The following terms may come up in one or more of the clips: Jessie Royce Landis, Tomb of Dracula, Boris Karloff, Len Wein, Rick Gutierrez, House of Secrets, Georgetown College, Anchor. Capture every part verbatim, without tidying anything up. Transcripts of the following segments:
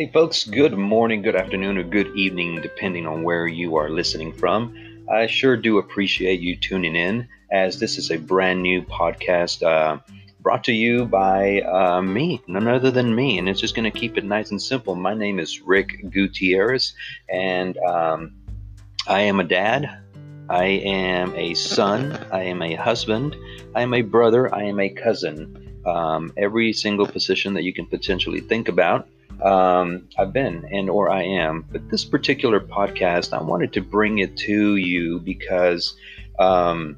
Hey folks, good morning, good afternoon, or good evening, depending on where you are listening from. I sure do appreciate you tuning in, as this is a brand new podcast uh, brought to you by uh, me, none other than me, and it's just going to keep it nice and simple. My name is Rick Gutierrez, and um, I am a dad. I am a son, I am a husband, I am a brother, I am a cousin. Um, every single position that you can potentially think about, um, I've been and or I am. But this particular podcast, I wanted to bring it to you because, um,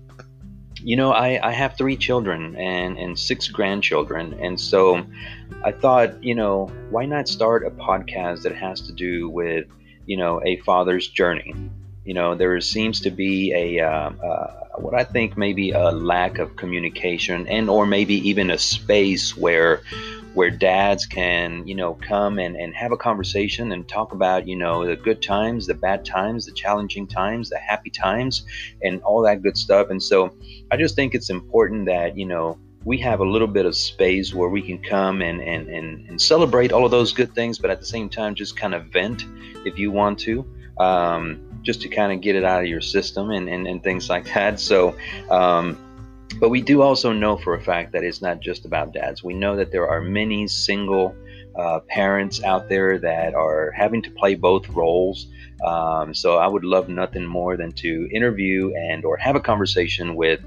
you know, I, I have three children and, and six grandchildren. And so I thought, you know, why not start a podcast that has to do with, you know, a father's journey? You know, there seems to be a uh, uh, what I think maybe a lack of communication, and or maybe even a space where where dads can, you know, come and, and have a conversation and talk about, you know, the good times, the bad times, the challenging times, the happy times, and all that good stuff. And so I just think it's important that, you know, we have a little bit of space where we can come and, and, and, and celebrate all of those good things, but at the same time, just kind of vent if you want to. Um, just to kind of get it out of your system and, and, and things like that. So, um, but we do also know for a fact that it's not just about dads. We know that there are many single uh, parents out there that are having to play both roles. Um, so I would love nothing more than to interview and or have a conversation with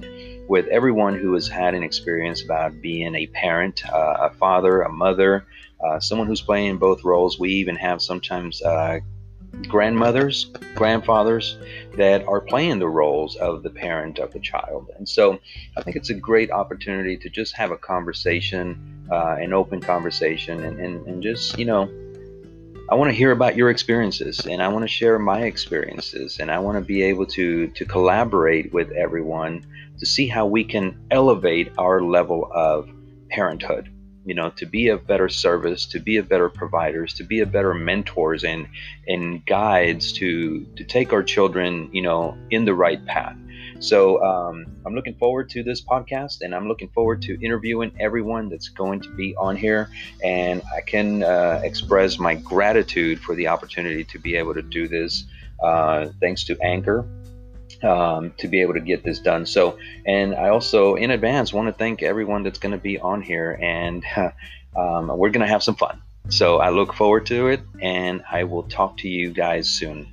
with everyone who has had an experience about being a parent, uh, a father, a mother, uh, someone who's playing both roles. We even have sometimes uh, grandmothers, grandfathers that are playing the roles of the parent of the child. And so I think it's a great opportunity to just have a conversation, uh, an open conversation, and, and, and just, you know, I want to hear about your experiences, and I want to share my experiences, and I want to be able to, to collaborate with everyone to see how we can elevate our level of parenthood. You know, to be of better service, to be of better providers, to be of better mentors and and guides to to take our children, you know, in the right path. So um, I'm looking forward to this podcast, and I'm looking forward to interviewing everyone that's going to be on here. And I can uh, express my gratitude for the opportunity to be able to do this. Uh, thanks to Anchor. Um, to be able to get this done. So, and I also in advance want to thank everyone that's going to be on here, and uh, um, we're going to have some fun. So I look forward to it, and I will talk to you guys soon.